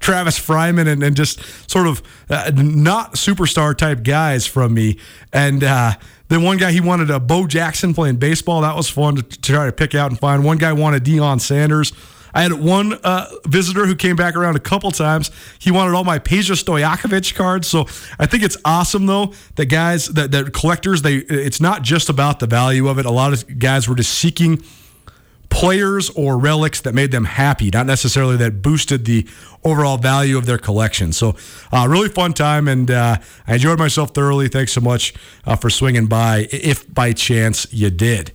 Travis Fryman and, and just sort of uh, not superstar type guys from me. And uh, then one guy, he wanted a Bo Jackson playing baseball. That was fun to, to try to pick out and find. One guy wanted Deion Sanders. I had one uh, visitor who came back around a couple times. He wanted all my Peja Stojakovic cards. So I think it's awesome, though, that guys, that, that collectors, they it's not just about the value of it. A lot of guys were just seeking players or relics that made them happy, not necessarily that boosted the overall value of their collection. So uh, really fun time, and uh, I enjoyed myself thoroughly. Thanks so much uh, for swinging by, if by chance you did.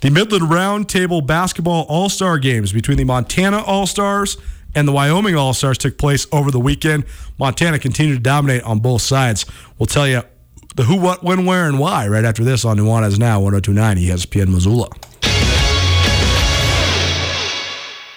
The Midland Roundtable Basketball All-Star Games between the Montana All-Stars and the Wyoming All-Stars took place over the weekend. Montana continued to dominate on both sides. We'll tell you the who, what, when, where, and why right after this on Nuanez Now, one oh two point nine E S P N Missoula.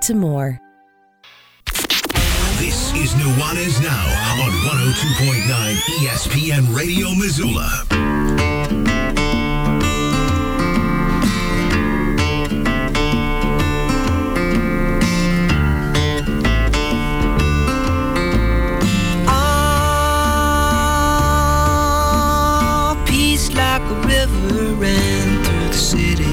to more. This is Nuanez Now on one oh two point nine E S P N Radio Missoula. Oh, peace like a river ran through the city.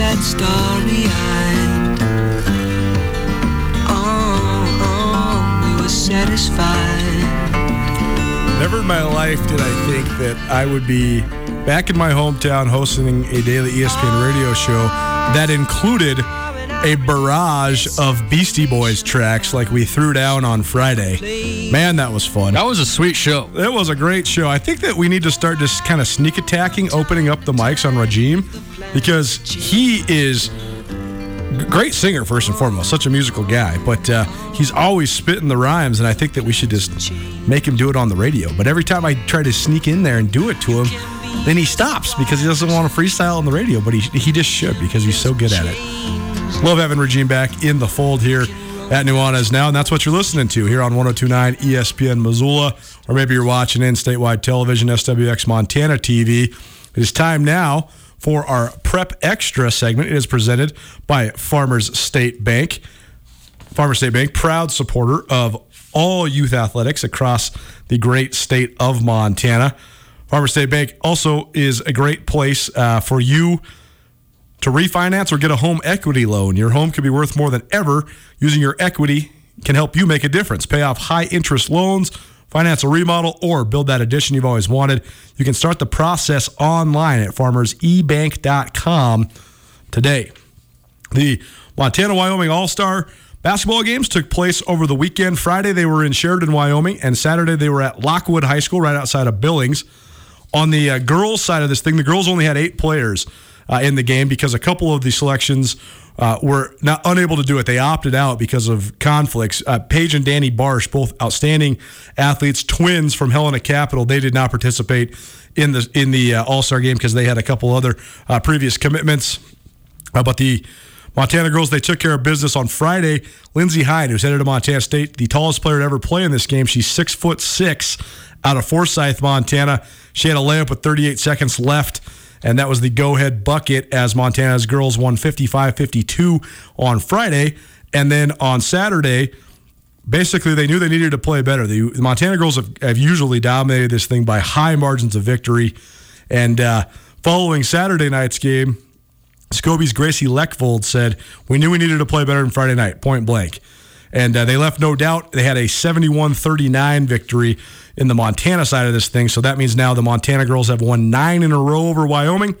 That starry-eyed, oh, oh, we were satisfied. Never in my life did I think that I would be back in my hometown hosting a daily E S P N radio show that included a barrage of Beastie Boys tracks like we threw down on Friday. Man, that was fun. That was a sweet show. It was a great show. I think that we need to start just kind of sneak attacking, opening up the mics on Rajeem, because he is a great singer, first and foremost, such a musical guy. But uh, he's always spitting the rhymes, and I think that we should just make him do it on the radio. But every time I try to sneak in there and do it to him, then he stops because he doesn't want to freestyle on the radio, but he he just should because he's so good at it. Love having Regine back in the fold here at Nuanez Now, and that's what you're listening to here on one oh two point nine E S P N Missoula, or maybe you're watching in statewide television, S W X Montana T V. It is time now for our Prep Extra segment. It is presented by Farmers State Bank. Farmers State Bank, proud supporter of all youth athletics across the great state of Montana. Farmers State Bank also is a great place uh, for you to refinance or get a home equity loan. Your home could be worth more than ever. Using your equity can help you make a difference. Pay off high-interest loans, finance a remodel, or build that addition you've always wanted. You can start the process online at farmers e bank dot com today. The Montana-Wyoming All-Star basketball games took place over the weekend. Friday, they were in Sheridan, Wyoming, and Saturday, they were at Lockwood High School right outside of Billings. On the uh, girls' side of this thing, the girls only had eight players uh, in the game because a couple of the selections uh, were not unable to do it. They opted out because of conflicts. Uh, Paige and Danny Barsh, both outstanding athletes, twins from Helena Capital, they did not participate in the in the uh, All-Star game because they had a couple other uh, previous commitments. Uh, but the Montana girls, they took care of business on Friday. Lindsey Hine, who's headed to Montana State, the tallest player to ever play in this game. She's six foot six out of Forsyth, Montana. She had a layup with thirty-eight seconds left, and that was the go-ahead bucket as Montana's girls won fifty-five fifty-two on Friday. And then on Saturday, basically they knew they needed to play better. The Montana girls have, have usually dominated this thing by high margins of victory. And uh, following Saturday night's game, Scobie's Gracie Lechvold said, "We knew we needed to play better than Friday night, point blank." And uh, they left no doubt. They had a seventy-one thirty-nine victory in the Montana side of this thing. So that means now the Montana girls have won nine in a row over Wyoming,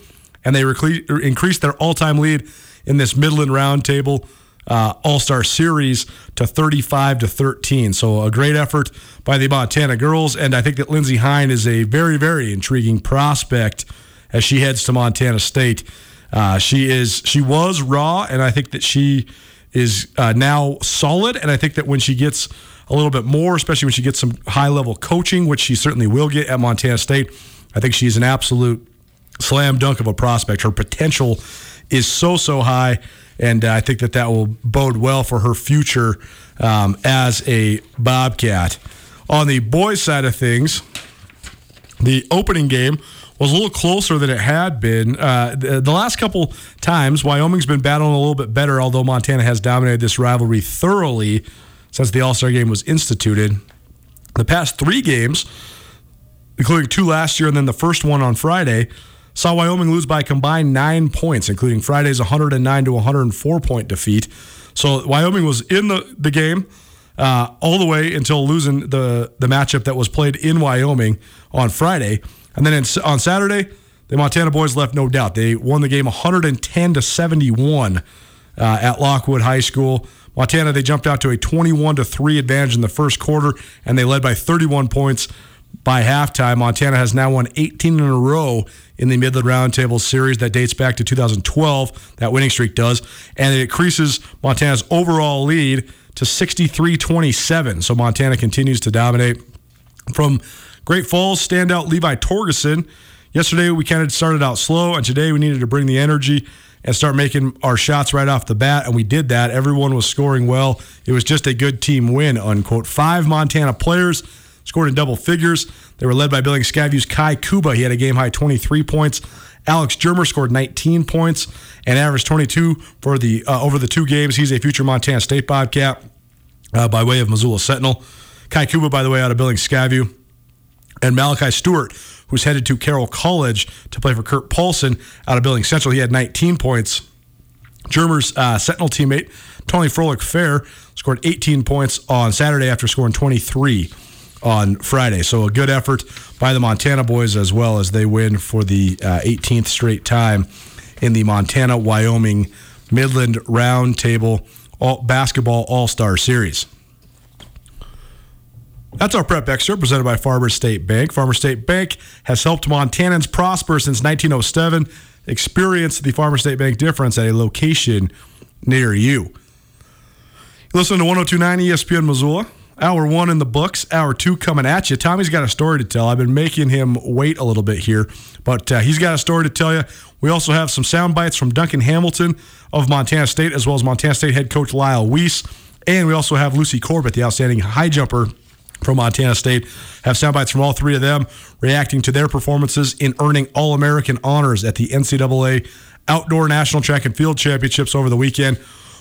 and they rec- increased their all-time lead in this Midland Roundtable uh, All-Star Series to thirty-five to thirteen. So a great effort by the Montana girls, and I think that Lindsey Hine is a very, very intriguing prospect as she heads to Montana State. Uh, she is, she was raw, and I think that she is uh, now solid. And I think that when she gets a little bit more, especially when she gets some high-level coaching, which she certainly will get at Montana State, I think she's an absolute slam dunk of a prospect. Her potential is so, so high, and uh, I think that that will bode well for her future um, as a Bobcat. On the boys' side of things, the opening game was a little closer than it had been. Uh, the, the last couple times, Wyoming's been battling a little bit better, although Montana has dominated this rivalry thoroughly since the All-Star game was instituted. The past three games, including two last year and then the first one on Friday, saw Wyoming lose by a combined nine points, including Friday's one oh nine to one oh four point defeat. So Wyoming was in the, the game uh, all the way until losing the, the matchup that was played in Wyoming on Friday. And then in, on Saturday, the Montana boys left no doubt. They won the game one ten to seventy-one uh, at Lockwood High School. Montana, they jumped out to a twenty-one to three advantage in the first quarter, and they led by thirty-one points by halftime. Montana has now won eighteen in a row in the Midland Roundtable Series. That dates back to two thousand twelve, that winning streak does, and it increases Montana's overall lead to sixty-three twenty-seven. So Montana continues to dominate. From Great Falls, standout Levi Torgeson. Yesterday we kind of started out slow, and today we needed to bring the energy and start making our shots right off the bat, and we did that. Everyone was scoring well. It was just a good team win, unquote. Five Montana players scored in double figures. They were led by Billings Skyview's Kai Kuba. He had a game-high twenty-three points. Alex Germer scored nineteen points and averaged twenty-two for the uh, over the two games. He's a future Montana State Bobcat uh, by way of Missoula Sentinel. Kai Kuba, by the way, out of Billings Skyview. And Malachi Stewart, who's headed to Carroll College to play for Kurt Paulson out of Billings Central. He had nineteen points. Germer's uh, Sentinel teammate, Tony Frolick-Fair, scored eighteen points on Saturday after scoring twenty-three on Friday. So a good effort by the Montana boys as well, as they win for the uh, eighteenth straight time in the Montana-Wyoming Midland Roundtable all- Basketball All-Star Series. That's our prep excerpt presented by Farmers State Bank. Farmers State Bank has helped Montanans prosper since nineteen oh seven. Experience the Farmers State Bank difference at a location near you. Listen to one oh two point nine E S P N Missoula. Hour one in the books, hour two coming at you. Tommy's got a story to tell. I've been making him wait a little bit here, but uh, he's got a story to tell you. We also have some sound bites from Duncan Hamilton of Montana State, as well as Montana State head coach Lyle Weiss. And we also have Lucy Corbett, the outstanding high jumper from Montana State. Have sound bites from all three of them reacting to their performances in earning All-American honors at the N C double A Outdoor National Track and Field Championships over the weekend.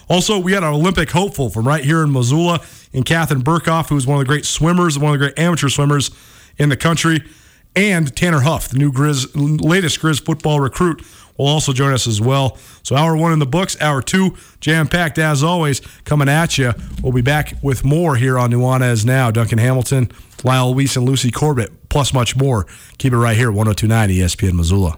Also, we had our Olympic hopeful from right here in Missoula, in Katherine Burkhoff, who's one of the great swimmers, one of the great amateur swimmers in the country, and Tanner Huff, the new Grizz, latest Grizz football recruit, will also join us as well. So hour one in the books, hour two, jam-packed as always, coming at you. We'll be back with more here on Nuanez Now. Duncan Hamilton, Lyle Weiss, and Lucy Corbett, plus much more. Keep it right here, one oh two point nine E S P N Missoula.